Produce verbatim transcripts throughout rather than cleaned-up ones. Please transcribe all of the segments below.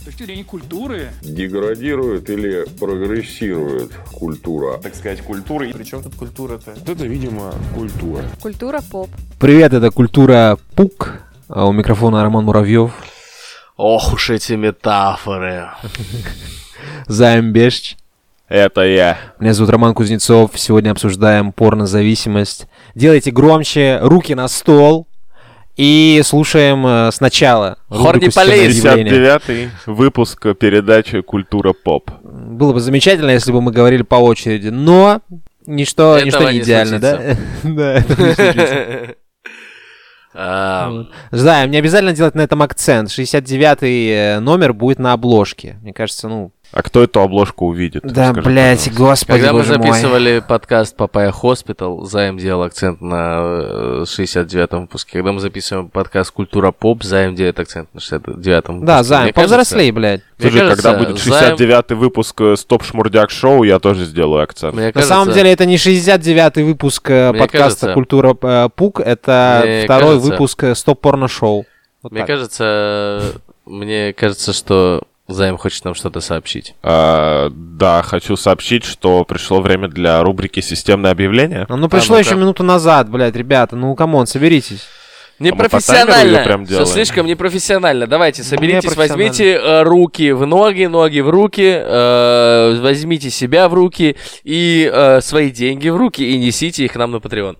С точки зрения культуры. Деградирует или прогрессирует культура? Так сказать, культура. И при чем тут культура-то? Это, видимо, культура. Культура поп. Привет, это Культура Пук. А у микрофона Роман Муравьев. Ох уж эти метафоры. Заембешч. Это я. Меня зовут Роман Кузнецов. Сегодня обсуждаем порнозависимость. Делайте громче, руки на стол. И слушаем сначала. Хорни Полис, пятьдесят девятый выпуск передачи «Культура поп». Было бы замечательно, если бы мы говорили по очереди, но ничто, ничто не, не идеально, случится. Да? Да, этого не случится. Знаем, не обязательно делать на этом акцент. шестьдесят девятый номер будет на обложке. Мне кажется, ну... А кто эту обложку увидит? Да, скажи, блядь, пожалуйста. Господи, когда боже мой. Когда мы записывали мой. подкаст «Папайя Хоспитал», Займ делал акцент на шестьдесят девятом выпуске. Когда мы записываем подкаст «Культура поп», Займ делает акцент на шестьдесят девятом выпуске. Да, Займ, повзрослей, блядь. Слушай, когда будет шестьдесят девятый Займ... выпуск «Стоп-шмурдяк-шоу», я тоже сделаю акцент. Мне на кажется... самом деле это не шестьдесят девятый выпуск Мне подкаста кажется... «Культура э, Пук», это Мне второй кажется... выпуск «Стоп-порно-шоу». Вот Мне так. кажется... Мне кажется, что... Займ хочет нам что-то сообщить. А, да, хочу сообщить, что пришло время для рубрики «Системное объявление». Ну, пришло а, ну, еще прям... минуту назад, блядь, ребята. Ну, камон, соберитесь. Непрофессионально. Все слишком непрофессионально. Давайте, соберитесь, возьмите э, руки в ноги, ноги в руки, э, возьмите себя в руки и э, свои деньги в руки и несите их нам на Patreon.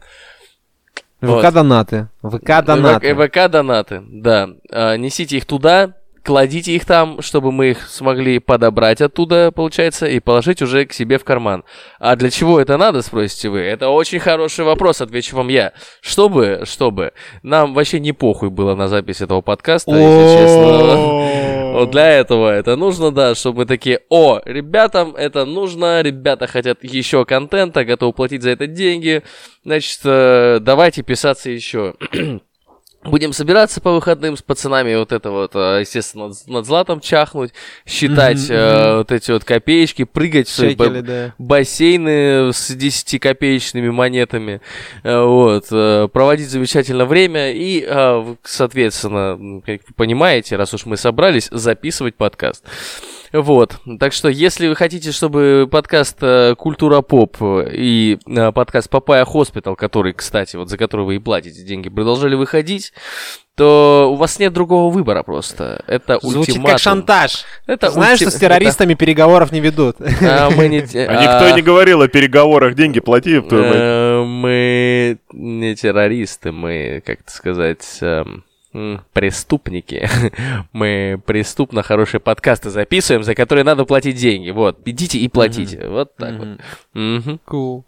Вот. ВК-донаты. ВК-донаты. ВК-донаты, да. Э, несите их туда. Кладите их там, чтобы мы их смогли подобрать оттуда, получается, и положить уже к себе в карман. А для чего это надо, спросите вы? Это очень хороший вопрос, отвечу вам я. Чтобы, чтобы, нам вообще не похуй было на запись этого подкаста, если честно. Вот для этого это нужно, да, чтобы мы такие, о, ребятам это нужно, ребята хотят еще контента, готовы платить за это деньги, значит, давайте писаться еще. Будем собираться по выходным с пацанами, вот это вот, естественно, над златом чахнуть, считать mm-hmm. э, вот эти вот копеечки, прыгать Шекели, в свои б- да. бассейны с десятикопеечными монетами, э, вот, э, проводить замечательное время и, э, соответственно, как вы понимаете, раз уж мы собрались, записывать подкаст. Вот, так что, если вы хотите, чтобы подкаст «Культура поп» и подкаст «Папайя Хоспитал», который, кстати, вот за который вы и платите деньги, продолжали выходить, то у вас нет другого выбора просто. Это ультиматум. Звучит как шантаж. Это знаешь, ультим... что с террористами это... переговоров не ведут. А, мы не... а никто и не говорил о переговорах, деньги плати. Мы не террористы, мы, как это сказать... преступники. Мы преступно хорошие подкасты записываем, за которые надо платить деньги. Вот, идите и платите. Mm-hmm. Вот так mm-hmm. вот. Mm-hmm. Cool.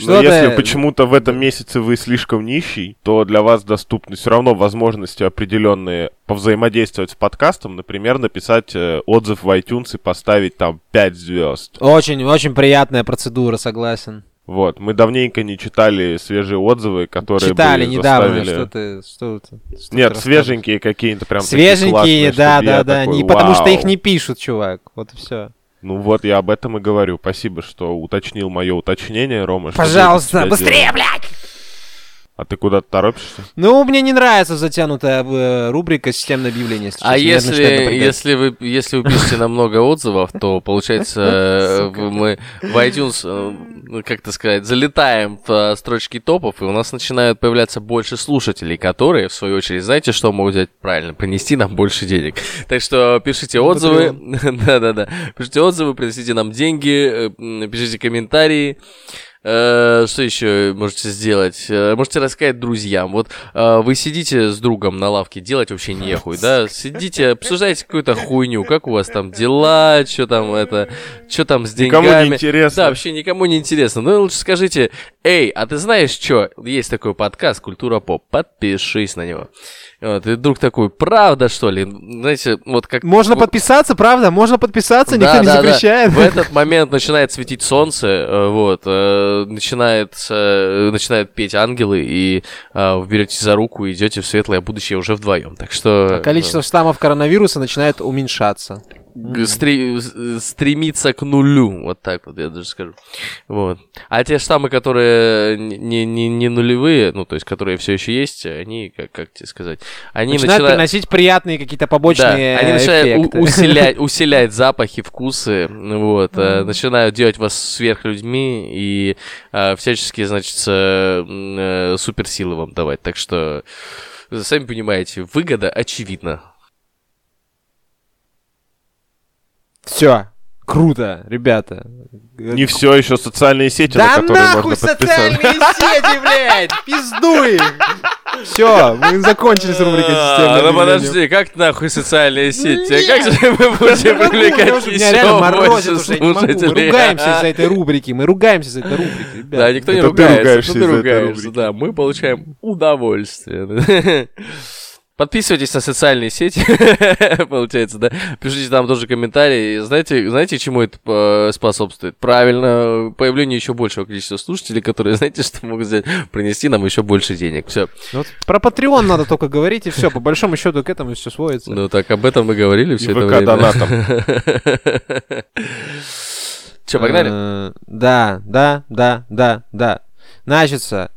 Но если почему-то в этом месяце вы слишком нищий, то для вас доступны все равно возможности определенные повзаимодействовать с подкастом, например, написать отзыв в iTunes и поставить там пять звезд. Очень-очень приятная процедура, согласен. Вот, мы давненько не читали свежие отзывы, которые читали бы недавно, заставили... Читали недавно, что ты... Что ты Нет, свеженькие какие-то прям свеженькие, такие классные, да, да, да, такой, не потому что их не пишут, чувак, вот и все. Ну вот, я об этом и говорю, спасибо, что уточнил мое уточнение, Рома. Пожалуйста, быстрее, делаю. Блядь! А ты куда-то торопишься? Ну, мне не нравится затянутая э, рубрика «Системное объявление». Если а если, если, вы, если вы пишете нам много отзывов, то, получается, мы в iTunes, как это сказать, залетаем в строчки топов, и у нас начинают появляться больше слушателей, которые, в свою очередь, знаете, что могут делать правильно? Принести нам больше денег. Так что пишите отзывы. Да-да-да. Пишите отзывы, приносите нам деньги, пишите комментарии. Что еще можете сделать? Можете рассказать друзьям. Вот вы сидите с другом на лавке, делать вообще нехуй, да? Сидите, обсуждаете какую-то хуйню, как у вас там дела, что там это, что там с деньгами. Никому не интересно. Да, вообще никому не интересно. Ну, лучше скажите, эй, а ты знаешь что? Есть такой подкаст «Культура поп», подпишись на него. Вот, и друг такой, правда, что ли? Знаете, вот как... Можно подписаться, правда? Можно подписаться, да, никто да, не запрещает. Да. В этот момент начинает светить солнце, вот, начинает, начинают петь ангелы, и а, вы берете за руку и идете в светлое будущее уже вдвоем. Так что... А количество штаммов коронавируса начинает уменьшаться. Стри- стремиться к нулю, вот так вот я даже скажу. Вот. А те штаммы, которые не, не, не нулевые, ну то есть которые все еще есть, они, как, как тебе сказать, они начинают начала... приносить приятные какие-то побочные, да, они начинают у- усилять, усилять запахи, вкусы, вот, mm-hmm. начинают делать вас сверхлюдьми и а, всячески, значит, а, суперсилы вам давать. Так что сами понимаете, выгода очевидна. Все, круто, ребята. Не все еще социальные сети, да, на которые можно подписаться. Да нахуй социальные сети, блядь, пиздуй. Все, мы закончили с рубрикой «Системное объединение». Ну подожди, как нахуй социальные сети? Как же мы будем привлекать еще слушателей? Ругаемся из-за этой рубрики, мы ругаемся из-за этой рубрики, ребята. Да, никто не ругается, но ты ругаешься, да, мы получаем удовольствие. Подписывайтесь на социальные сети, получается, да. Пишите там тоже комментарии. Знаете, знаете, чему это способствует? Правильно, появлению еще большего количества слушателей, которые, знаете, что могут сделать? Принести нам еще больше денег. Все. Ну, вот про Patreon надо только говорить, и все. По большому счету к этому все сводится. Ну так об этом мы говорили все это время. И ви кей-донатом. Че, погнали? Да, да, да, да, да. Значится...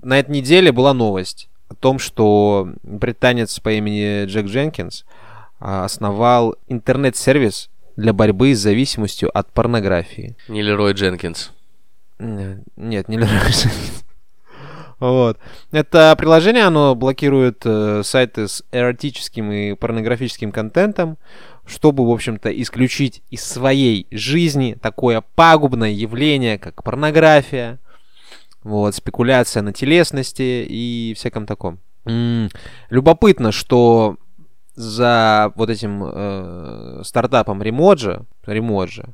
На этой неделе была новость о том, что британец по имени Джек Дженкинс основал интернет-сервис для борьбы с зависимостью от порнографии. Не Лерой Дженкинс. Нет, не Лерой Дженкинс. Вот. Это приложение, оно блокирует э, сайты с эротическим и порнографическим контентом, чтобы, в общем-то, исключить из своей жизни такое пагубное явление, как порнография, вот, спекуляция на телесности и всяком таком. М-м-м. Любопытно, что за вот этим э, стартапом Remodja, Remodja,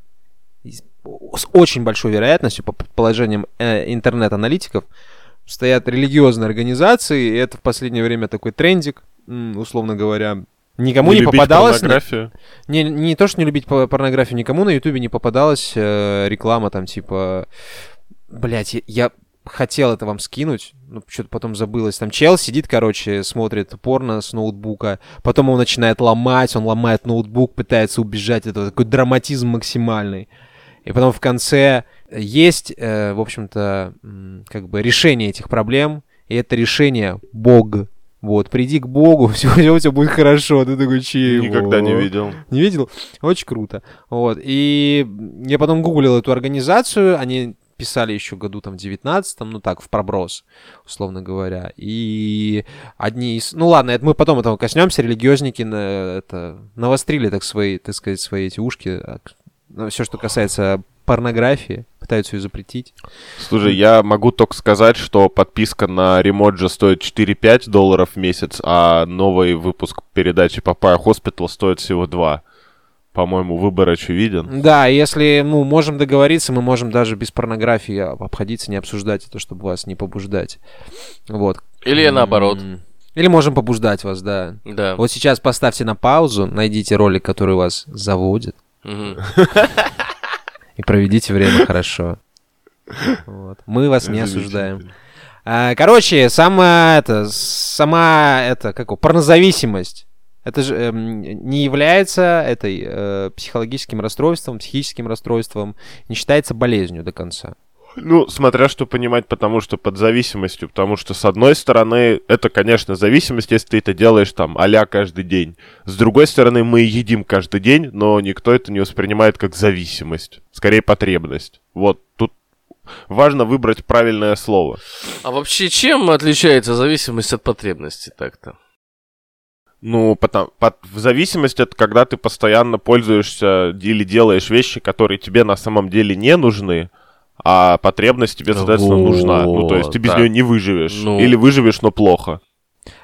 с очень большой вероятностью, по предположениям э, интернет-аналитиков, стоят религиозные организации, и это в последнее время такой трендик, условно говоря. Никому не, не попадалось... Порнографию. Не, не то, что не любить порнографию, никому на Ютубе не попадалась э, реклама там типа... Блять, я, я хотел это вам скинуть, но что-то потом забылось. Там чел сидит, короче, смотрит порно с ноутбука, потом он начинает ломать, он ломает ноутбук, пытается убежать, это такой драматизм максимальный. И потом в конце... Есть, э, в общем-то, как бы решение этих проблем, и это решение Бог. Вот, приди к Богу, все, все, все будет хорошо. Ты такой, чего? Никогда не видел. Не видел? Очень круто. Вот, и я потом гуглил эту организацию, они писали еще году там в девятнадцатом, ну так, в проброс, условно говоря. И одни из... Ну ладно, это мы потом этого коснемся, религиозники на, это, навострили, так, свои, так сказать, свои эти ушки. Все, что касается... порнографии, пытаются ее запретить. Слушай, я могу только сказать, что подписка на Remodja стоит четыре-пять долларов в месяц, а новый выпуск передачи «Папайя Хоспитал» стоит всего два. По-моему, выбор очевиден. Да, если мы ну, можем договориться, мы можем даже без порнографии обходиться, не обсуждать это, чтобы вас не побуждать. Вот. Или наоборот. Или можем побуждать вас, да. Да. Вот сейчас поставьте на паузу, найдите ролик, который вас заводит. И проведите время хорошо. Вот. Мы вас не осуждаем. Короче, сама это, сама это, как его, порнозависимость, это же э, не является этой э, психологическим расстройством, психическим расстройством, не считается болезнью до конца. Ну, смотря что понимать, потому что под зависимостью, потому что, с одной стороны, это, конечно, зависимость, если ты это делаешь там а-ля каждый день. С другой стороны, мы едим каждый день, но никто это не воспринимает как зависимость, скорее потребность. Вот, тут важно выбрать правильное слово. А вообще, чем отличается зависимость от потребности так-то? Ну, потому, под, в зависимости это когда ты постоянно пользуешься или делаешь вещи, которые тебе на самом деле не нужны, а потребность тебе, соответственно, О, нужна. Ну, то есть ты без да. нее не выживешь. Ну. Или выживешь, но плохо.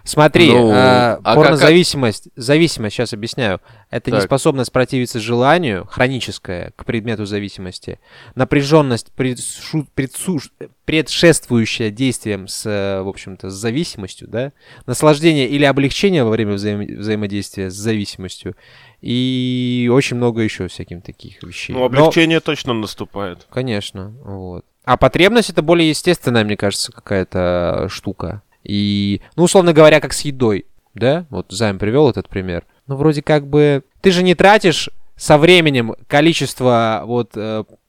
Смотри, ну, э, а порнозависимость, как... зависимость, сейчас объясняю, это так. неспособность противиться желанию, хроническое, к предмету зависимости, напряженность, предшу, предсу, предшествующая действиям с, в общем-то, с зависимостью, да, наслаждение или облегчение во время взаим... взаимодействия с зависимостью и очень много еще всяких таких вещей. Ну, облегчение Но... точно наступает. Конечно, вот. А потребность — это более естественная, мне кажется, какая-то штука. И, ну, условно говоря, как с едой, да? Вот Займ привел этот пример. ну, вроде как бы... Ты же не тратишь со временем количество вот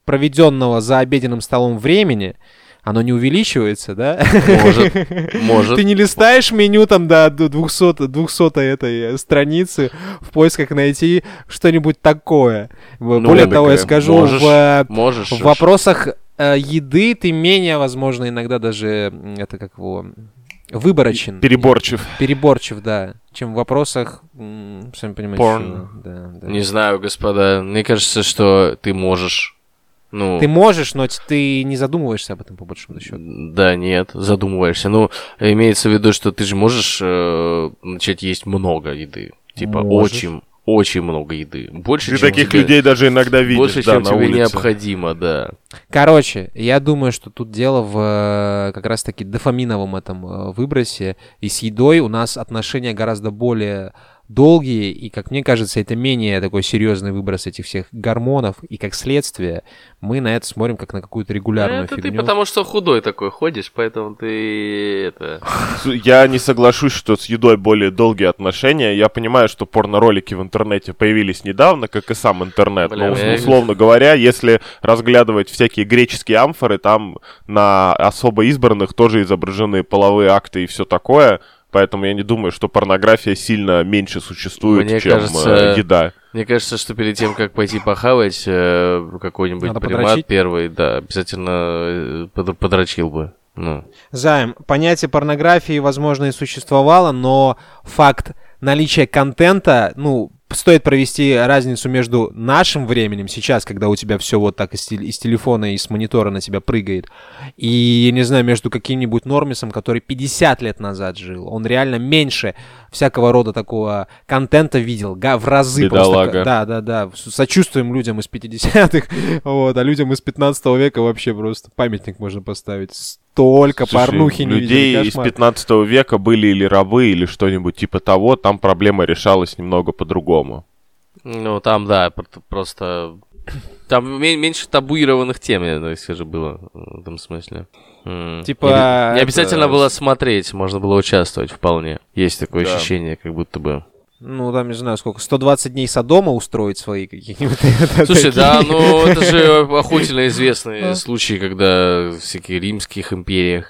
проведенного за обеденным столом времени... Оно не увеличивается, да? Может, может. Ты не листаешь меню там до двухсотой этой страницы в поисках найти что-нибудь такое. Ну, более того, такая. Я скажу, можешь, в, можешь, в вопросах э, еды ты менее, возможно, иногда даже это как его выборочен. Переборчив. Переборчив, да. Чем в вопросах, м, сами понимаете. Порн. Да, да. Не знаю, господа. Мне кажется, что ты можешь. Ну, ты можешь, но ты не задумываешься об этом, по большому счету. Да, нет, задумываешься. Ну, имеется в виду, что ты же можешь э, начать есть много еды. Типа, можешь. очень, очень много еды. Больше, ты таких тебе, людей даже иногда видишь, больше, да, чем на тебе улице. Необходимо, да. Короче, я думаю, что тут дело в как раз-таки дофаминовом этом выбросе. И с едой у нас отношения гораздо более... долгие, и, как мне кажется, это менее такой серьезный выброс этих всех гормонов, и как следствие мы на это смотрим как на какую-то регулярную это фигню. Это ты потому что худой такой ходишь, поэтому ты это... Я не соглашусь, что с едой более долгие отношения. Я понимаю, что порно-ролики в интернете появились недавно, как и сам интернет. Бля, но, я... условно говоря, если разглядывать всякие греческие амфоры, там на особо избранных тоже изображены половые акты и все такое... Поэтому я не думаю, что порнография сильно меньше существует, мне чем кажется, еда. Мне кажется, что перед тем, как пойти похавать какой-нибудь надо примат подрочить. Первый, да, обязательно подрочил бы. Ну. Займ, понятие порнографии, возможно, и существовало, но факт наличия контента, ну... Стоит провести разницу между нашим временем сейчас, когда у тебя все вот так из телефона и с монитора на тебя прыгает, и, я не знаю, между каким-нибудь Нормисом, который пятьдесят лет назад жил. Он реально меньше всякого рода такого контента видел, га, в разы. Бедолага. Просто. Да-да-да, сочувствуем людям из пятидесятых, вот, а людям из пятнадцатого века вообще просто памятник можно поставить. Столько Слушай, порнухи не людей видели, из пятнадцатого века были или рабы, или что-нибудь типа того, там проблема решалась немного по-другому. Ну, там, да, просто... Там меньше табуированных тем, я так скажу, было в этом смысле. Типа... Не, не обязательно это... было смотреть, можно было участвовать вполне. Есть такое да. ощущение, как будто бы... Ну, там, не знаю, сколько, сто двадцать дней Содома устроить свои какие-нибудь... Слушай, да, ну, это же охотно известные случаи, когда в всяких римских империях...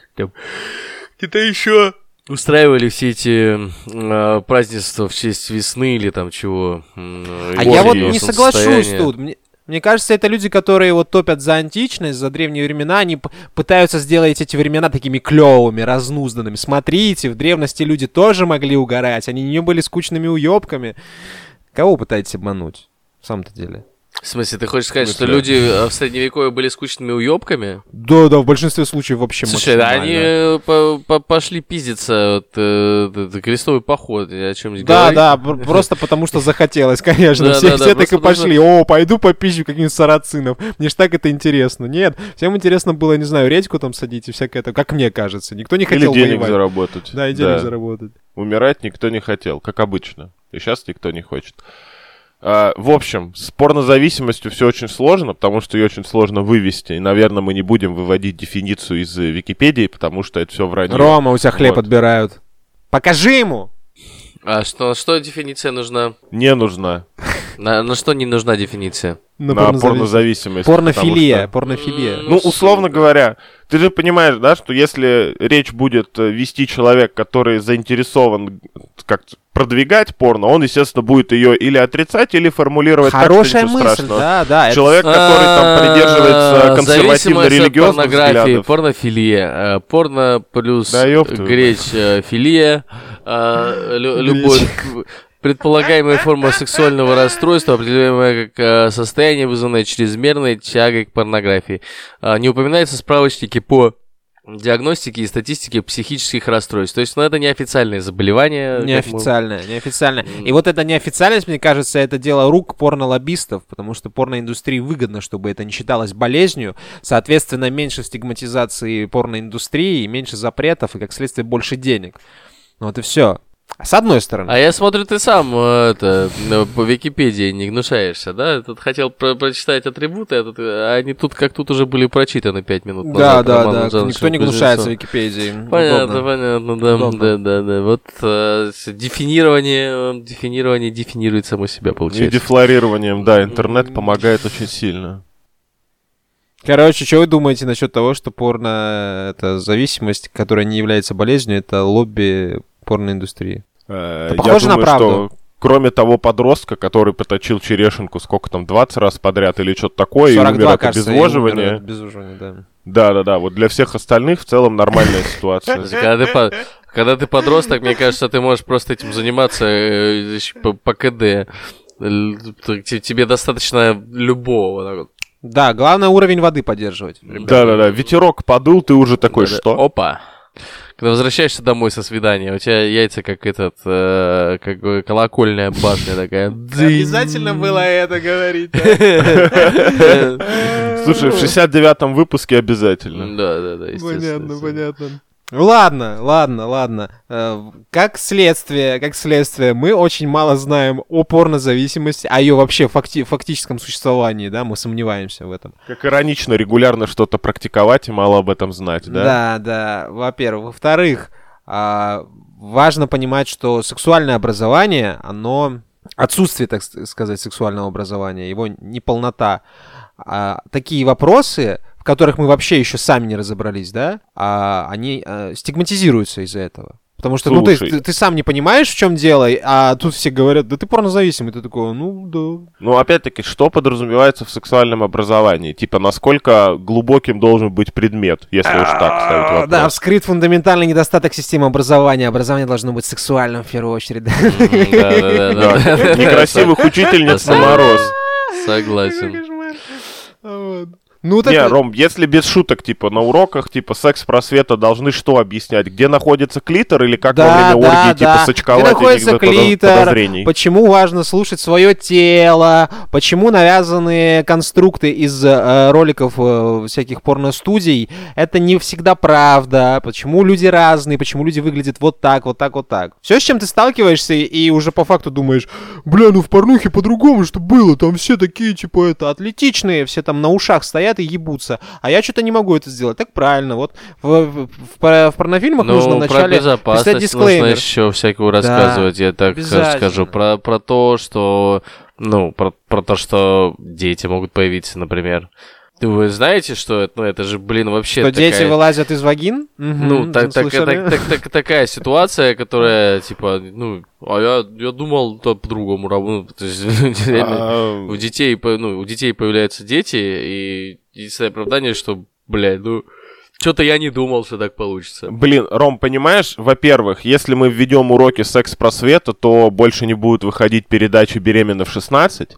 Где-то еще... Устраивали все эти э, празднества в честь весны или там чего. Э, а я вот не соглашусь тут. Мне, мне кажется, это люди, которые вот топят за античность, за древние времена. Они п- пытаются сделать эти времена такими клёвыми, разнузданными. Смотрите, в древности люди тоже могли угорать. Они не были скучными уёбками. Кого пытаетесь обмануть? В самом-то деле. В смысле, ты хочешь сказать, что люди в средневековье были скучными уёбками? Да, да, в большинстве случаев вообще максимально. Слушай, они пошли пиздиться, крестовый поход, о чём здесь говорить. Да, да, просто потому что захотелось, конечно, все так и пошли, о, пойду попизжу каких-нибудь сарацинов, мне ж так это интересно. Нет, всем интересно было, не знаю, редьку там садить и всякое такое, как мне кажется, никто не хотел воевать. Или денег заработать. Да, и денег заработать. Умирать никто не хотел, как обычно, и сейчас никто не хочет. Uh, в общем, с порнозависимостью все очень сложно, потому что ее очень сложно вывести. И, наверное, мы не будем выводить дефиницию из Википедии, потому что это все вранье. Рома, у тебя хлеб вот. Отбирают. Покажи ему! А что, что дефиниция нужна? Не нужна. На, на что не нужна дефиниция? На, на порнозависимость. Порнофилия. Что... порнофилия. Ну, условно говоря, ты же понимаешь, да, что если речь будет вести человек, который заинтересован как-то продвигать порно, он, естественно, будет ее или отрицать, или формулировать хорошая так, что ничего страшного. Да, да, человек, это... который там придерживается консервативно-религиозных взглядов. Порнофилия, порно плюс да, греч, филия, любовь... Предполагаемая форма сексуального расстройства, определяемая как состояние, вызванное чрезмерной тягой к порнографии. Не упоминаются справочники по диагностике и статистике психических расстройств. То есть, ну, это неофициальное заболевание. Неофициальное, мы... неофициальное. И вот эта неофициальность, мне кажется, это дело рук порнолоббистов, потому что порноиндустрии выгодно, чтобы это не считалось болезнью. Соответственно, меньше стигматизации порноиндустрии, меньше запретов и, как следствие, больше денег. Вот и все. С одной стороны. А я смотрю, ты сам это, по Википедии не гнушаешься, да? Тут хотел про- прочитать атрибуты, а тут, они тут как тут уже были прочитаны пять минут назад. Да, да, да, Джаншев, никто не гнушается Википедией. Понятно, удобно. понятно, да, удобно. да, да, да. Вот э, дефинирование, дефинирование дефинирует само себя, получается. И дефлорированием, да, интернет помогает очень сильно. Короче, что вы думаете насчет того, что порно — это зависимость, которая не является болезнью, это лобби порноиндустрии? Это похоже я думаю, на правду. Что кроме того подростка, который поточил черешенку сколько там, двадцать раз подряд или что-то такое, сорок два, и умер от обезвоживания. Да. Да-да-да, вот для всех остальных в целом нормальная ситуация. Когда ты подросток, мне кажется, ты можешь просто этим заниматься по КД. Тебе достаточно любого. Да, главное уровень воды поддерживать. Да-да-да, ветерок подул, ты уже такой, что? Опа. Когда возвращаешься домой со свидания, у тебя яйца как этот, э, как колокольная башня такая. Обязательно было это говорить. Слушай, в шестьдесят девятом выпуске обязательно. Да, да, да, естественно. Понятно, понятно. Ладно, ладно, ладно. Как следствие, как следствие, мы очень мало знаем о порнозависимости, о ее вообще факти- фактическом существовании, да, мы сомневаемся в этом. Как иронично, регулярно что-то практиковать и мало об этом знать, да? Да, да, во-первых. Во-вторых, важно понимать, что сексуальное образование, оно... Отсутствие, так сказать, сексуального образования, его неполнота. Такие вопросы... в которых мы вообще еще сами не разобрались, да, а они а, стигматизируются из-за этого. Потому что ну, ты, ты, ты сам не понимаешь, в чем дело, а тут все говорят, да ты порнозависимый, ты такой, ну да. Ну опять-таки, что подразумевается в сексуальном образовании? Типа, насколько глубоким должен быть предмет, если уж так ставить вопрос. Да, вскрыт фундаментальный недостаток системы образования. Образование должно быть сексуальным в первую очередь. Да-да-да. Некрасивых учительниц на мороз. Согласен. Вот. Ну, так... Не, Ром, если без шуток, типа, на уроках, типа, секс-просвета должны что объяснять? Где находится клитор или как да, во время да, оргии, да. типа, сочковать? Где находится клитор, почему важно слушать свое тело, почему навязаны конструкты из э, роликов э, всяких порностудий, это не всегда правда, почему люди разные, почему люди выглядят вот так, вот так, вот так. Все, с чем ты сталкиваешься и уже по факту думаешь, бля, ну в порнухе по-другому что было, там все такие, типа, это, атлетичные, все там на ушах стоят, и ебутся. А я что-то не могу это сделать. Так правильно. Вот в, в, в, в порнофильмах ну, нужно вначале писать дисклеймер. Нужно еще всякую рассказывать. Да, я так скажу. Про, про то, что... Ну, про, про то, что дети могут появиться, например. Вы знаете, что это? Ну, это же, блин, вообще... Что такая... дети вылазят из вагин? Ну, угу, так, так, так, так, так, такая ситуация, которая, типа, ну... А я, я думал, да, по-другому работает. То есть, реально, у детей, ну, у детей появляются дети, и единственное оправдание, что, блядь, ну... Что-то я не думал, что так получится. Блин, Ром, понимаешь, во-первых, если мы введем уроки секс-просвета, то больше не будут выходить передачи «Беременна в шестнадцать».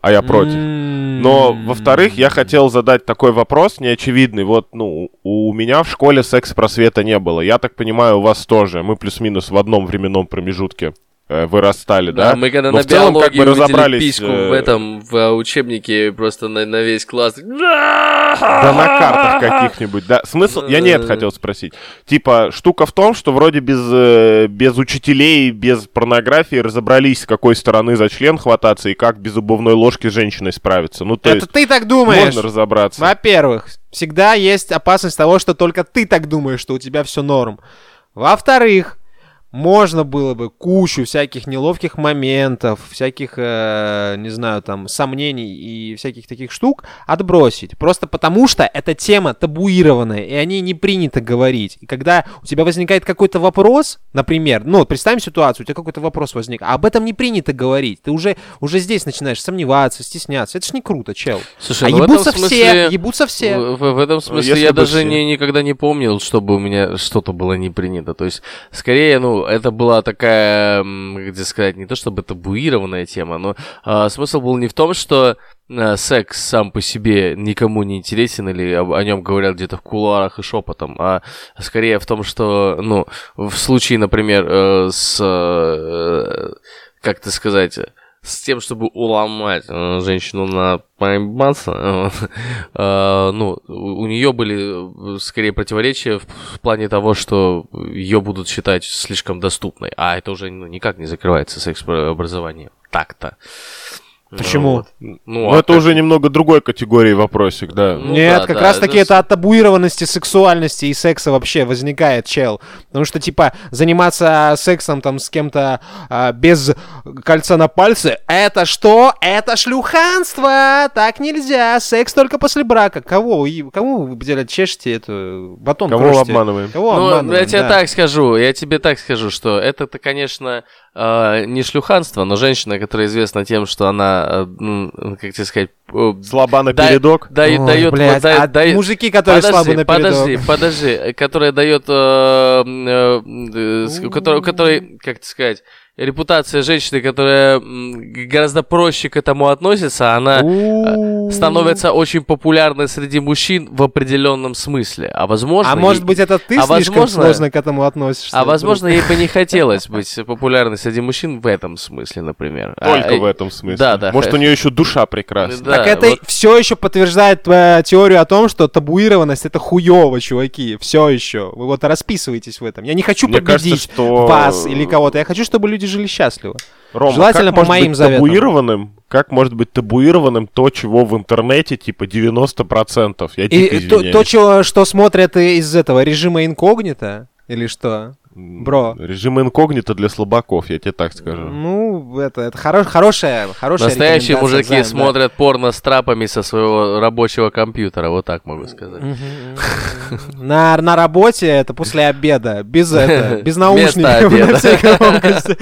А я против. Но, во-вторых, я хотел задать такой вопрос неочевидный. Вот, ну, у меня в школе секс-просвета не было. Я так понимаю, у вас тоже. Мы плюс-минус в одном временном промежутке э, вырастали, да? Да, мы когда но на биологии как бы разобрались... письку в этом, в учебнике просто на, на весь класс. Да на картах каких-нибудь, да? Смысл? Я нет, хотел спросить. Типа, штука в том, что вроде без, без учителей, без порнографии разобрались, с какой стороны за член хвататься и как без убовной ложки с женщиной справиться. Ну, то это есть, ты так думаешь. Можно разобраться. Во-первых, всегда есть опасность того, что только ты так думаешь, что у тебя все норм. Во-вторых, можно было бы кучу всяких неловких моментов, всяких, э, не знаю, там, сомнений и всяких таких штук отбросить. Просто потому что эта тема табуированная, и о ней не принято говорить. И когда у тебя возникает какой-то вопрос, например, ну, представим ситуацию, у тебя какой-то вопрос возник, а об этом не принято говорить. Ты уже, уже здесь начинаешь сомневаться, стесняться. Это ж не круто, чел. Слушай, а ну ебутся смысле... все, ебутся все. В, в этом смысле Если я даже не, никогда не помнил, чтобы у меня что-то было не принято. То есть, скорее, ну, это была такая, где сказать, не то чтобы табуированная тема, но а, смысл был не в том, что а, секс сам по себе никому не интересен или о, о нем говорят где-то в кулуарах и шепотом, а скорее в том, что, ну, в случае, например, э, с, э, как это сказать... с тем, чтобы уломать женщину на поебаться, ну, у нее были скорее противоречия в плане того, что ее будут считать слишком доступной, а это уже ну, никак не закрывается секс-образованием. Так-то. Почему? Ну, ну а это как... уже немного другой категории вопросик, да. Ну, нет, да, как да, раз-таки да. это от табуированности сексуальности и секса вообще возникает, чел. Потому что, типа, заниматься сексом там с кем-то а, без кольца на пальце, это что? Это шлюханство! Так нельзя! Секс только после брака. Кого? Кому вы, блядь, чешете эту батон? Кого крушите? Обманываем? Кого ну, обманываем, я тебе да. так скажу, я тебе так скажу, что это-то, конечно... не шлюханство, но женщина, которая известна тем, что она, как тебе сказать, слаба на передок. Да, дает, блядь, да, а да, мужики, которые слабы на передок. Подожди, подожди, которая дает, который, как тебе сказать, репутация женщины, которая гораздо проще к этому относится, она становится очень популярной среди мужчин в определенном смысле. А возможно... А может быть, это ты слишком сложно к этому относишься? А возможно, ей бы не хотелось быть популярной среди мужчин в этом смысле, например. Только в этом смысле. Да, да. Может, у нее еще душа прекрасна. Так это все еще подтверждает теорию о том, что табуированность — это хуёво, чуваки. Все еще. Вы вот расписываетесь в этом. Я не хочу победить вас или кого-то. Я хочу, чтобы люди жили счастливо. Рома, желательно по моим заветам. Табуированным, как может быть табуированным то, чего в интернете типа девяносто процентов? Я дико извиняюсь. То, чего, что смотрят из этого режима инкогнито или что? Бро. Режим инкогнито для слабаков, я тебе так скажу. Ну, это, это хоро- хорошая, хорошая настоящие мужики займ, смотрят да. порно с трапами со своего рабочего компьютера, вот так могу сказать. На, на работе это после обеда, без, это, без наушников на всей громкости,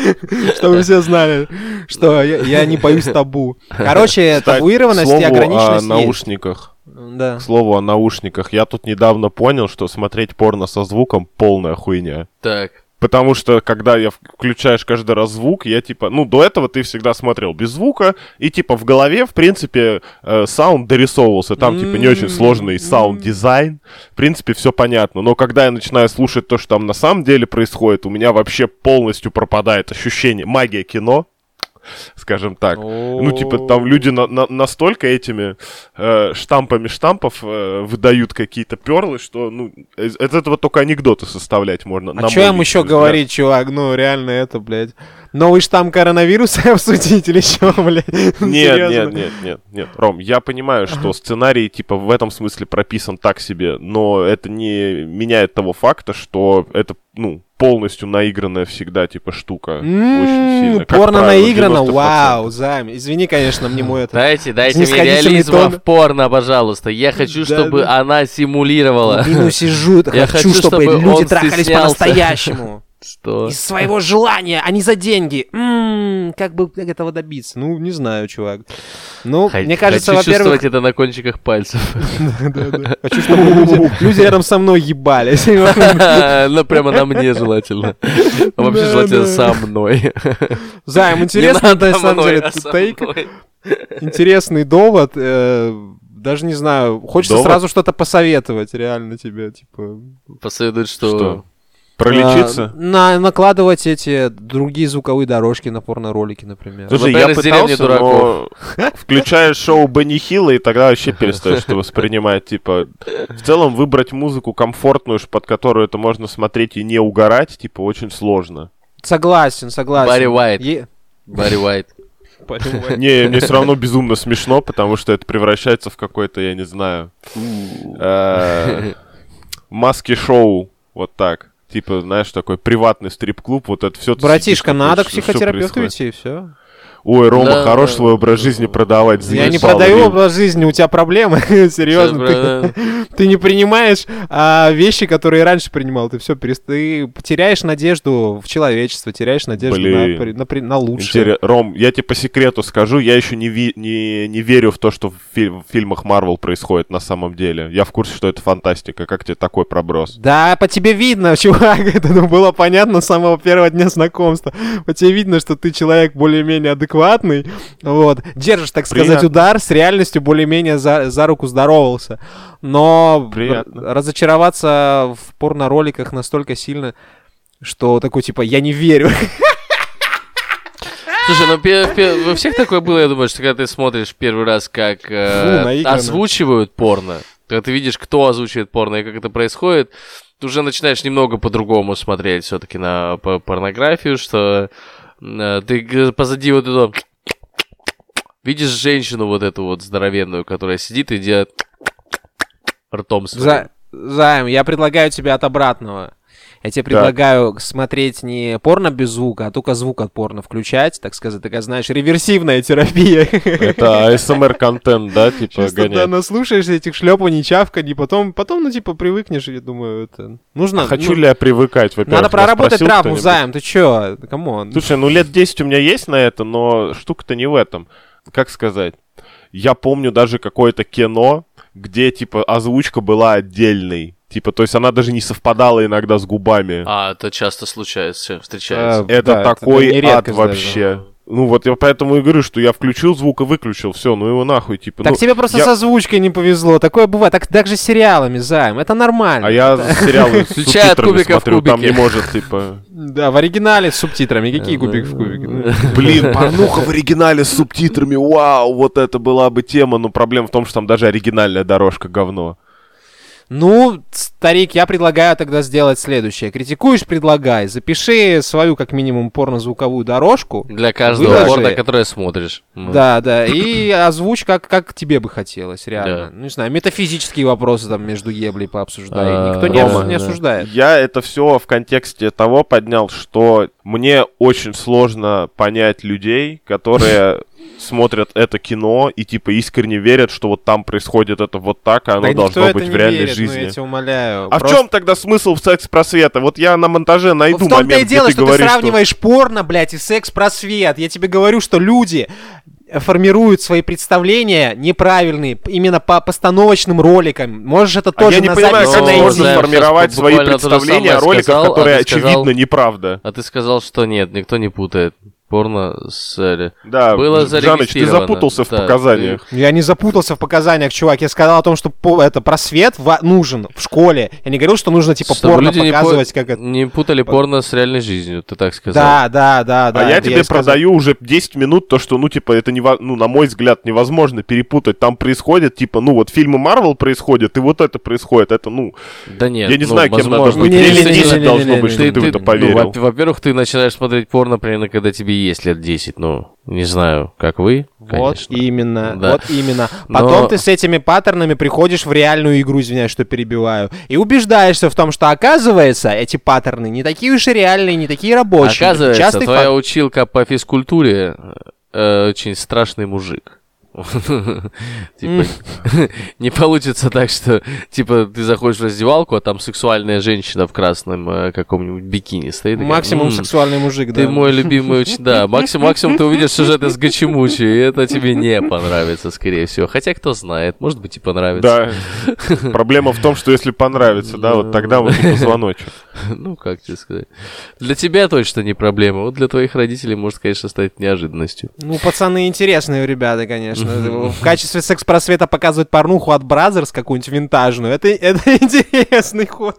чтобы все знали, что я, я не боюсь табу. Короче, табуированность и ограниченность есть. К слову о наушниках. Да. К слову о наушниках. Я тут недавно понял, что смотреть порно со звуком полная хуйня. Так. Потому что, когда я включаешь каждый раз звук, я типа... Ну, до этого ты всегда смотрел без звука, и типа в голове, в принципе, э, саунд дорисовывался. Там типа не очень сложный саунд-дизайн. В принципе, все понятно. Но когда я начинаю слушать то, что там на самом деле происходит, у меня вообще полностью пропадает ощущение. Магия кино. Скажем так. О-о-о. Ну, типа, там люди на- на- настолько этими э, штампами штампов э, выдают какие-то перлы, что, ну, из- от этого только анекдоты составлять можно. А что им еще говорить, чувак? Ну, реально это, блядь. Новый штамм коронавируса обсудить или что, блядь? Нет, нет, нет, нет, нет. Ром, я понимаю, что сценарий, типа, в этом смысле прописан так себе, но это не меняет того факта, что это, ну, полностью наигранная всегда, типа, штука. Mm-hmm. Очень сильно. Как порно правило, наиграно? девяносто процентов. Вау, займ. Извини, конечно, мне мой это... Дайте, дайте мне реализма в порно, пожалуйста. Я хочу, чтобы она симулировала. Ну, сижу, хочу, чтобы люди трахались по-настоящему. Что? Из своего желания, а не за деньги. М-м, как бы как этого добиться? Ну, не знаю, чувак. Ну, Х- мне кажется, хочу во-первых... чувствовать это на кончиках пальцев. Хочу, чтобы люди рядом со мной ебались. Ну, прямо на мне желательно. А вообще желательно со мной. Займ, интересно, на самом деле, тейк. Интересный довод. Даже не знаю, хочется сразу что-то посоветовать реально тебе. Типа посоветовать что... Пролечиться? А, на, накладывать эти другие звуковые дорожки на порно-ролики, например. Слушай, например, я пытался, но включаешь шоу Бенни Хилла, и тогда вообще перестаешь это воспринимать. Типа, в целом выбрать музыку комфортную, под которую это можно смотреть и не угорать, типа, очень сложно. Согласен, согласен. Барри Уайт. Барри Уайт. Не, мне все равно безумно смешно, потому что это превращается в какое-то, я не знаю, маски-шоу. Вот так. Типа, знаешь, такой приватный стрип-клуб, вот это все. Братишка, надо к психотерапевту идти, и все. Ой, Рома, да, хорош да, свой образ жизни да, продавать. Я Замешал не продаю им. Образ жизни, у тебя проблемы, серьезно. Ты, ты не принимаешь а, вещи, которые раньше принимал. Ты все перест... ты теряешь надежду в человечество, теряешь надежду на, на, на лучшее. Интерес... Ром, я тебе по секрету скажу, я еще не, ви... не, не верю в то, что в, фи... в фильмах Марвел происходит на самом деле. Я в курсе, что это фантастика. Как тебе такой проброс? Да, по тебе видно, чувак. Это было понятно с самого первого дня знакомства. По тебе видно, что ты человек более-менее адекватный. Адекватный, вот, держишь, так сказать, приятно. Удар, с реальностью более-менее за, за руку здоровался, но приятно. Разочароваться в порно-роликах настолько сильно, что такой, типа, я не верю. Слушай, ну пе- пе- во всех такое было, я думаю, что когда ты смотришь первый раз, как э, озвучивают порно, когда ты видишь, кто озвучивает порно и как это происходит, ты уже начинаешь немного по-другому смотреть все-таки на порнографию, что э, ты позади вот этого... Видишь женщину вот эту вот здоровенную, которая сидит и делает ртом своим. За... Займ, я предлагаю тебе от обратного. Я тебе предлагаю да. смотреть не порно без звука, а только звук от порно включать, так сказать, такая, знаешь, реверсивная терапия. Это эй эс эм ар-контент, да, типа, гонять? Да, наслушаешься этих шлёпаний, чавканий, потом, потом, ну, типа, привыкнешь, я думаю, это... Нужно... А хочу ну... ли я привыкать, во-первых? Надо проработать травму, Займ, ты чё? Камон. Слушай, ну, лет десять у меня есть на это, но штука-то не в этом. Как сказать? Я помню даже какое-то кино, где, типа, озвучка была отдельной. Типа, то есть она даже не совпадала иногда с губами. А, это часто случается, встречается. А, это да, такой это ад вообще. Даже. Ну вот я поэтому и говорю, что я включил звук и выключил, все, ну его нахуй, типа. Так ну, тебе просто я... с озвучкой не повезло, такое бывает, так даже с сериалами, Займ, это нормально. А я сериалы с субтитрами смотрю, там не может, типа... Да, в оригинале с субтитрами, какие кубик в кубик? Блин, порнуха в оригинале с субтитрами, вау, вот это была бы тема, но проблема в том, что там даже оригинальная дорожка говно. Ну, старик, я предлагаю тогда сделать следующее. Критикуешь, предлагай. Запиши свою, как минимум, порнозвуковую дорожку. Для каждого выложи. Порно, которое смотришь. Да, да. И озвучь, как, как тебе бы хотелось, реально. Да. Ну, не знаю, метафизические вопросы там между еблей пообсуждай. А, Никто не, Рома, осу- не да. осуждает. Я это все в контексте того поднял, что мне очень сложно понять людей, которые... смотрят это кино и, типа, искренне верят, что вот там происходит это вот так, а оно да должно быть в реальной верит, жизни. Ну, я тебя умоляю. А просто... в чем тогда смысл в секс-просвета? Вот я на монтаже найду вот момент, где ты говоришь, в том-то и дело, что ты сравниваешь что... порно, блядь, и секс-просвет. Я тебе говорю, что люди... формируют свои представления неправильные, именно по постановочным роликам. Можешь это тоже назвать. А я не понимаю, как можно формировать свои представления о роликах, которые, очевидно, неправда. А ты сказал, что нет, никто не путает. Порно с... Да, было зарегистрировано. Жаныч, ты запутался в показаниях. Я не запутался в показаниях, чувак. Я сказал о том, что это просвет нужен в школе. Я не говорил, что нужно, типа, порно показывать, как это... не путали порно с реальной жизнью, ты так сказал. Да, да, да. А я тебе продаю уже десять минут то, что, ну, типа, это не, ну, на мой взгляд, невозможно перепутать. Там происходит, типа, ну, вот фильмы Марвел происходят, и вот это происходит. Это, ну... Да нет, я не ну, знаю, кем возможно. Надо быть. десять должно быть, чтобы ты, ты в это поверил. Ну, во-первых, ты начинаешь смотреть порно, примерно, когда тебе есть лет десять, ну... Не знаю, как вы, вот конечно. Именно, да. вот именно. Потом Но... ты с этими паттернами приходишь в реальную игру, извиняюсь, что перебиваю, и убеждаешься в том, что, оказывается, эти паттерны не такие уж и реальные, не такие рабочие. Оказывается, частый твоя факт... училка по физкультуре э, очень страшный мужик. Типа, не получится так, что, типа, ты заходишь в раздевалку, а там сексуальная женщина в красном каком-нибудь бикини стоит. Максимум сексуальный мужик, да. Ты мой любимый учитель, да. Максимум ты увидишь сюжет из Гачимучи, и это тебе не понравится, скорее всего. Хотя, кто знает, может быть, и понравится. Да. Проблема в том, что если понравится, да, вот тогда вот и позвоночек. Ну, как тебе сказать. Для тебя точно не проблема. Вот для твоих родителей может, конечно, стать неожиданностью. Ну, пацаны интересные ребята, конечно. В качестве секс-просвета показывать порнуху от Brazzers какую-нибудь винтажную. Это, это интересный ход.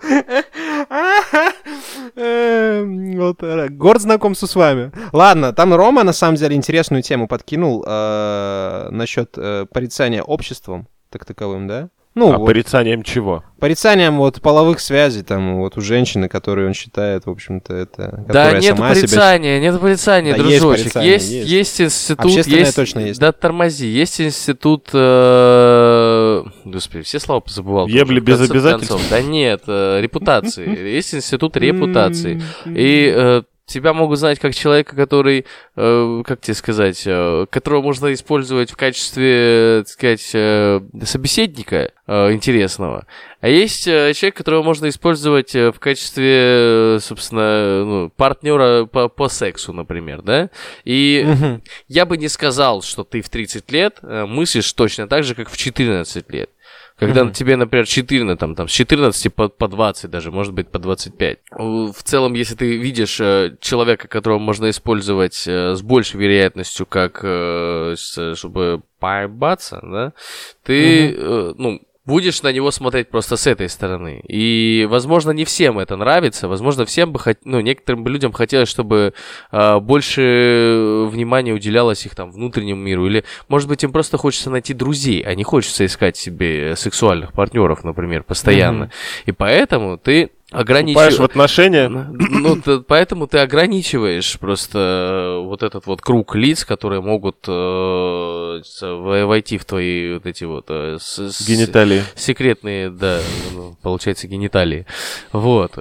Вот, горд знакомству с вами. Ладно, там Рома, на самом деле, интересную тему подкинул насчет порицания обществом, так таковым, да? Ну, а вот. Порицанием чего? Порицанием вот половых связей, там, вот у женщины, которую он считает, в общем-то, это... Да, нет порицания, себя... нет порицания, да, дружочек. Есть, порицание, есть, есть. есть институт... Общественное есть, точно есть. Да, тормози. Есть институт... Э... Господи, все слова позабывал. Ебли без обязательств? Да нет, э, репутации. Есть институт репутации. И... Э, тебя могут знать как человека, который, э, как тебе сказать, э, которого можно использовать в качестве, так сказать, э, собеседника э, интересного. А есть э, человек, которого можно использовать э, в качестве, э, собственно, ну, партнера по, по сексу, например, да? И mm-hmm. я бы не сказал, что ты в тридцать лет э, мыслишь точно так же, как в четырнадцать лет. Когда mm-hmm. тебе, например, четырнадцать, там, там, с четырнадцати по, по двадцать даже, может быть, по двадцать пять. В целом, если ты видишь э, человека, которого можно использовать э, с большей вероятностью, как, э, с, чтобы поебаться, да, ты, mm-hmm. э, ну, будешь на него смотреть просто с этой стороны. И, возможно, не всем это нравится. Возможно, всем бы хот... ну, некоторым бы людям хотелось, чтобы э, больше внимания уделялось их там внутреннему миру. Или, может быть, им просто хочется найти друзей, а не хочется искать себе сексуальных партнеров, например, постоянно. Mm-hmm. И поэтому ты ограничиваешь в отношения. Ну, ты, поэтому ты ограничиваешь просто вот этот вот круг лиц, которые могут э, войти в твои вот эти вот э, с, гениталии. С, секретные, да, получается, гениталии. Вот.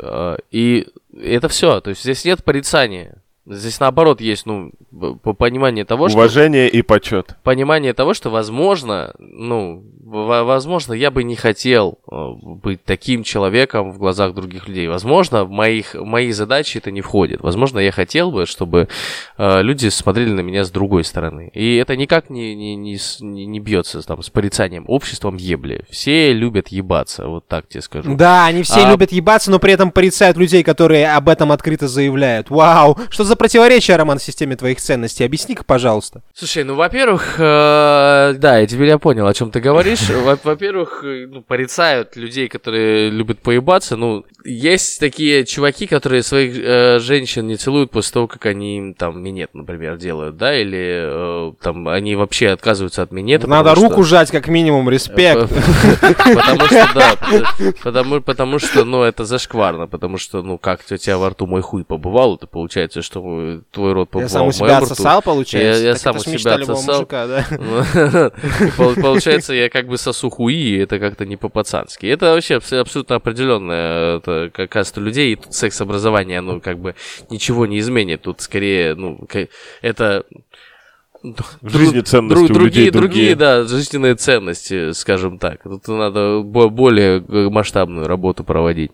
И это все. То есть здесь нет порицания. Здесь, наоборот, есть, ну, понимание того, уважение что... уважение и почет. Понимание того, что, возможно, ну, возможно, я бы не хотел быть таким человеком в глазах других людей. Возможно, в моих, мои задачи это не входит. Возможно, я хотел бы, чтобы э, люди смотрели на меня с другой стороны. И это никак не, не, не, не бьется там, с порицанием обществом ебли. Все любят ебаться, вот так тебе скажу. Да, они все а... любят ебаться, но при этом порицают людей, которые об этом открыто заявляют. Вау, что за противоречие, Роман, в системе твоих ценностей? Объясни-ка, пожалуйста. Слушай, ну, во-первых, э, да, я теперь я понял, о чем ты говоришь. Во-первых, ну, порицают людей, которые любят поебаться. Ну, есть такие чуваки, которые своих э, женщин не целуют после того, как они им там минет, например, делают, да, или э, там они вообще отказываются от минета. Надо руку что... жать, как минимум, респект. Потому что, да, потому что, ну, это зашкварно, потому что, ну, как у тебя во рту мой хуй побывал, это получается, что твой рот побывал. Я сам у себя отсосал, получается? Я, я сам у себя отсосал. Мужика, да? Получается, я как бы сосу хуи, это как-то не по-пацански. Это вообще абсолютно определенная каста людей, и тут секс-образование, оно как бы ничего не изменит. Тут скорее, ну, это... В жизни ценности друг, у другие, людей другие. Другие, да, жизненные ценности, скажем так. Тут надо более масштабную работу проводить.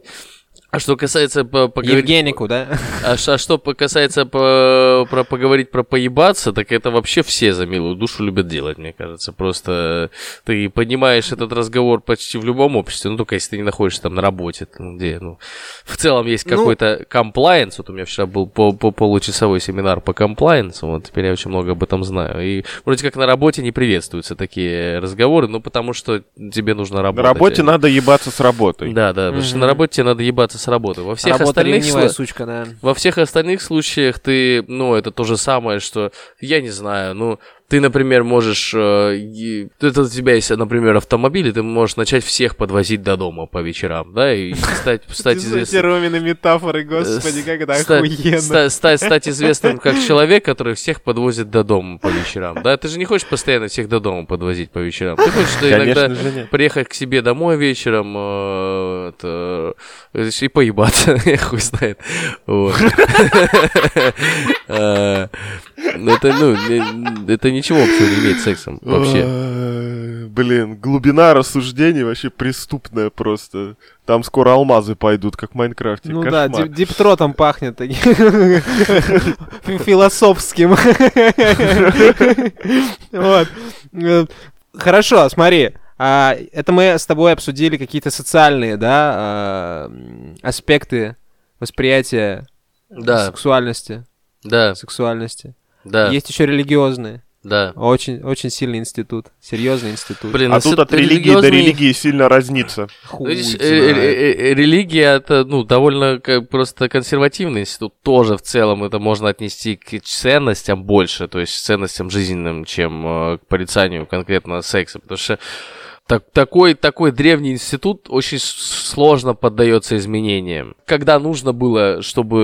А что касается... По, поговор... Евгенику, да? А, а что касается по, про, поговорить про поебаться, так это вообще все за милую душу любят делать, мне кажется. Просто ты понимаешь этот разговор почти в любом обществе, ну, только если ты не находишься там на работе, там, где, ну... В целом есть какой-то комплайенс, ну... вот у меня вчера был по, по получасовой семинар по комплайенсу, вот теперь я очень много об этом знаю. И вроде как на работе не приветствуются такие разговоры, ну, потому что тебе нужно работать. На работе надо ебаться с работой. Да, да, mm-hmm. потому что на работе тебе надо ебаться с работы. Во всех, остальных... сучка, да. Во всех остальных случаях ты, ну, это то же самое, что, я не знаю, ну, ты, например, можешь, э, это у тебя есть, например, автомобиль, и ты можешь начать всех подвозить до дома по вечерам, да, и стать, стать известным... Ты Ромина метафоры, господи, как это охуенно. Стать известным как человек, который всех подвозит до дома по вечерам, да, ты же не хочешь постоянно всех до дома подвозить по вечерам, ты хочешь иногда приехать к себе домой вечером, это... И поебаться, я хуй знает. Вот. это, ну, это ничего вообще не имеет с сексом вообще. Блин, глубина рассуждений вообще преступная просто. Там скоро алмазы пойдут, как в Майнкрафте. Ну кошмар. Да, диптротом там пахнет философским. Вот. Хорошо, смотри. А, это мы с тобой обсудили какие-то социальные, да, а, аспекты восприятия да. сексуальности. Да. Сексуальности. Да. Есть еще религиозные. Да. Очень, очень сильный институт. Серьезный институт. Блин, а тут от религии до религии сильно разнится. Хуй знает. Религия это, ну, довольно просто консервативный институт. Тоже в целом это можно отнести к ценностям больше, то есть ценностям жизненным, чем к порицанию конкретно секса. Потому что Так, такой, такой древний институт очень сложно поддается изменениям. Когда нужно было, чтобы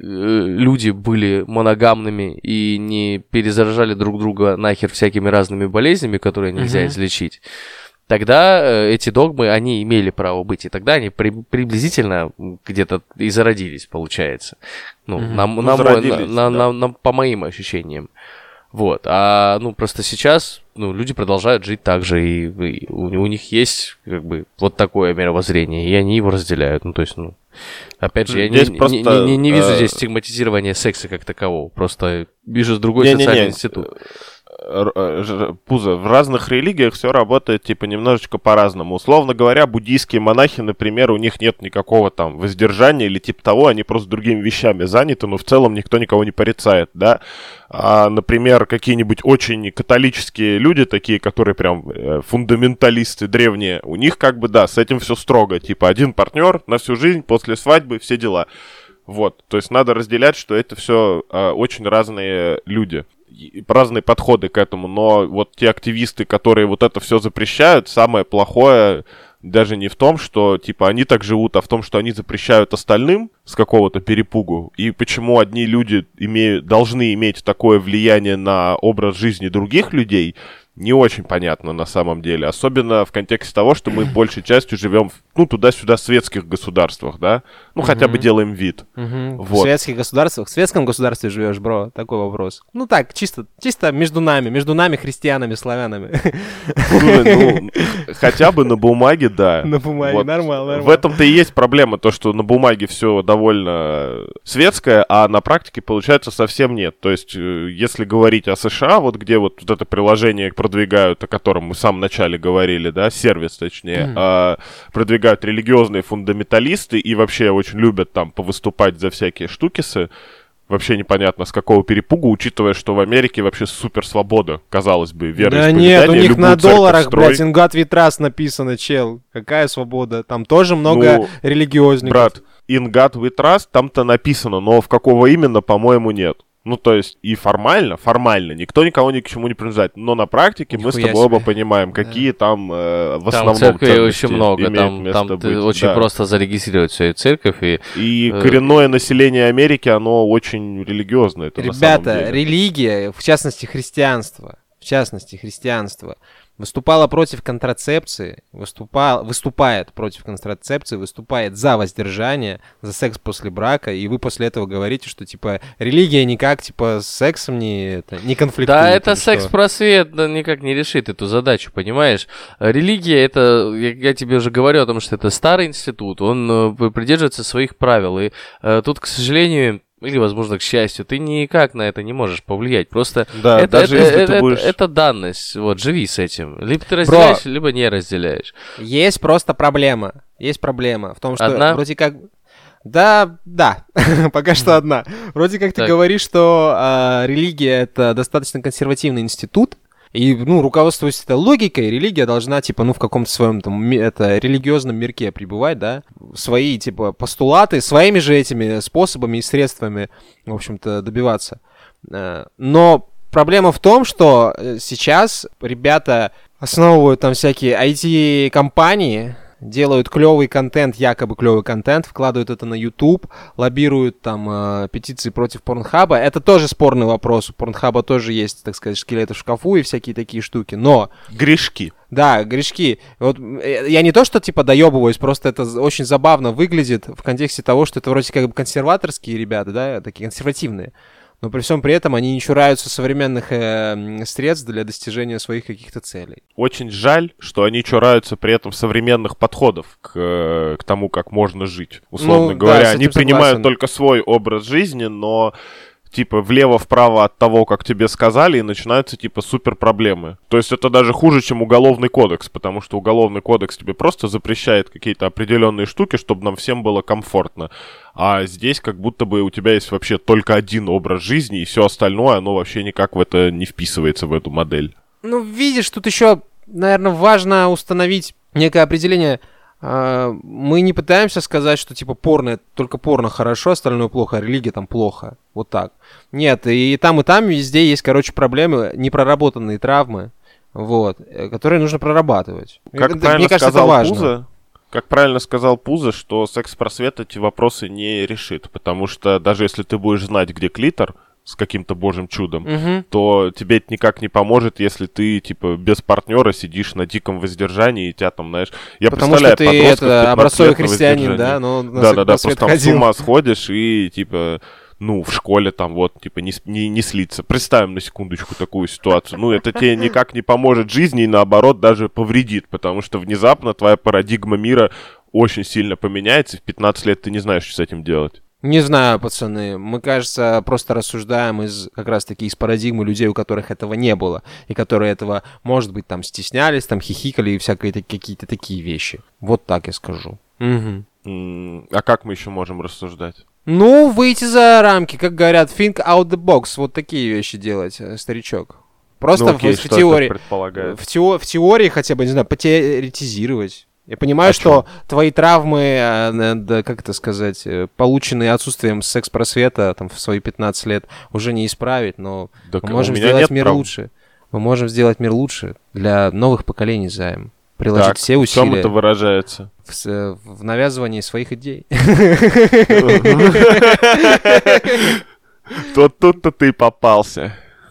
люди были моногамными и не перезаражали друг друга нахер всякими разными болезнями, которые нельзя uh-huh. излечить, тогда эти догмы, они имели право быть. И тогда они при, приблизительно где-то и зародились, получается. Ну, uh-huh. на, ну, на зародились, мой, на, да. на, на, на, по моим ощущениям. Вот, а, ну, просто сейчас, ну, люди продолжают жить так же, и, и у, у них есть, как бы, вот такое мировоззрение, и они его разделяют, ну, то есть, ну, опять же, я не, просто, не, не, не вижу э... здесь стигматизирования секса как такового, просто вижу другой не, социальный не, не. институт. пузо. В разных религиях все работает, типа, немножечко по-разному. Условно говоря, буддийские монахи, например, у них нет никакого там воздержания или типа того, они просто другими вещами заняты, но в целом никто никого не порицает, да. А, например, какие-нибудь очень католические люди, такие, которые прям фундаменталисты древние, у них как бы, да, с этим все строго. Типа, один партнер на всю жизнь, после свадьбы, все дела. Вот, то есть надо разделять, что это все э, очень разные люди, разные подходы к этому, но вот те активисты, которые вот это все запрещают, самое плохое даже не в том, что типа они так живут, а в том, что они запрещают остальным с какого-то перепугу, и почему одни люди имеют, должны иметь такое влияние на образ жизни других людей, не очень понятно на самом деле, особенно в контексте того, что мы большей частью живем в, ну, туда-сюда светских государствах, да, ну, угу. хотя бы делаем вид. Угу. Вот. В светских государствах, в светском государстве живешь, бро, такой вопрос. Ну так, чисто, чисто между нами, между нами, христианами, славянами. Слушай, ну, хотя бы на бумаге, да. На бумаге, вот. нормально, нормально. В этом-то и есть проблема, то, что на бумаге все довольно светское, а на практике, получается, совсем нет. То есть, если говорить о США, вот где вот, вот это приложение продвигают, о котором мы в самом начале говорили, да, сервис, точнее, mm. э, продвигают религиозные фундаменталисты и вообще очень любят там повыступать за всякие штукисы. Вообще непонятно, с какого перепугу, учитывая, что в Америке вообще супер свобода, казалось бы, вероисповедание. Да нет, у них на долларах, блядь, in God we trust написано, чел. Какая свобода? Там тоже много ну, религиозников. Брат, in God we trust там-то написано, но в какого именно, по-моему, нет. Ну, то есть, и формально, формально, никто никого ни к чему не принуждает. Но на практике Нихуя мы с тобой себе. оба понимаем, какие да. там э, в там основном церкви ценности очень много. имеют там, место там быть. Там очень да. просто зарегистрировать свою церковь. И, и э... коренное население Америки, оно очень религиозное. Это Ребята, на самом деле. Религия, в частности, христианство, в частности, христианство, выступала против контрацепции, выступала, выступает против контрацепции, выступает за воздержание, за секс после брака, и вы после этого говорите, что, типа, религия никак, типа, с сексом не, это, не конфликтует. Да, это секс-просвет да, никак не решит эту задачу, понимаешь? Религия, это, я, я тебе уже говорю о том, что это старый институт, он придерживается своих правил, и э, тут, к сожалению... или, возможно, к счастью, ты никак на это не можешь повлиять. Просто да, это, даже это, если это, ты будешь... это, это данность. Вот, живи с этим. Либо ты разделяешь, Бро, либо не разделяешь. Есть просто проблема. Есть проблема в том, что Одна? вроде как... Да, да, пока что одна. Вроде как так. ты говоришь, что э, религия — это достаточно консервативный институт, и, ну, руководствуясь этой логикой, религия должна, типа, ну, в каком-то своем там, это, религиозном мирке пребывать, да, свои, типа, постулаты, своими же этими способами и средствами, в общем-то, добиваться. Но проблема в том, что сейчас ребята основывают там всякие ай ти-компании, делают клевый контент, якобы клевый контент, вкладывают это на YouTube, лоббируют там э, петиции против Pornhub. Это тоже спорный вопрос. У Pornhub тоже есть, так сказать, скелеты в шкафу и всякие такие штуки, но... Грешки. Да, грешки. Вот, я не то, что типа доебываюсь, просто это очень забавно выглядит в контексте того, что это вроде как бы консерваторские ребята, да, такие консервативные. Но при всем при этом они не чураются современных э, средств для достижения своих каких-то целей. Очень жаль, что они чураются при этом современных подходов к, к тому, как можно жить. Условно ну, говоря, да, они согласен. принимают только свой образ жизни, но... типа, влево-вправо от того, как тебе сказали, и начинаются, типа, супер проблемы. То есть это даже хуже, чем Уголовный кодекс, потому что Уголовный кодекс тебе просто запрещает какие-то определенные штуки, чтобы нам всем было комфортно. А здесь как будто бы у тебя есть вообще только один образ жизни, и все остальное, оно вообще никак в это не вписывается, в эту модель. Ну, видишь, тут еще, наверное, важно установить некое определение... Мы не пытаемся сказать, что типа порно, только порно хорошо, остальное плохо, а религия там плохо. Вот так. Нет, и там, и там везде есть, короче, проблемы, непроработанные травмы, вот, которые нужно прорабатывать. Как это, правильно мне кажется, сказал это важно. Пузо, как правильно сказал Пузо, что секс-просвет эти вопросы не решит, потому что даже если ты будешь знать, где клитор, с каким-то божьим чудом, угу. то тебе это никак не поможет, если ты, типа, без партнера сидишь на диком воздержании, и тебя там, знаешь... Я Потому представляю, что ты это, образцовый христианин, да? Но Да-да-да, просто там ходил. С ума сходишь и, типа... ну, в школе там вот, типа, не, не, не слиться. Представим на секундочку такую ситуацию. Ну, это тебе никак не поможет жизни и, наоборот, даже повредит, потому что внезапно твоя парадигма мира очень сильно поменяется, и в пятнадцать лет ты не знаешь, что с этим делать. Не знаю, пацаны, мы, кажется, просто рассуждаем из как раз-таки из парадигмы людей, у которых этого не было, и которые этого, может быть, там стеснялись, там хихикали и всякие какие-то такие вещи. Вот так я скажу. Угу. А как мы еще можем рассуждать? Ну, выйти за рамки, как говорят, think out the box, вот такие вещи делать, старичок. Просто ну, окей, в, в теории, в, тео- в теории хотя бы, не знаю, потеоретизировать. Я понимаю, а что чё? Твои травмы, да, как это сказать, полученные отсутствием секс-просвета там, в свои пятнадцать лет, уже не исправить, но так мы можем сделать мир прав. лучше. Мы можем сделать мир лучше для новых поколений займ. Приложить так, все усилия. В чем это выражается? В, в навязывании своих идей. Вот тут-то ты попался.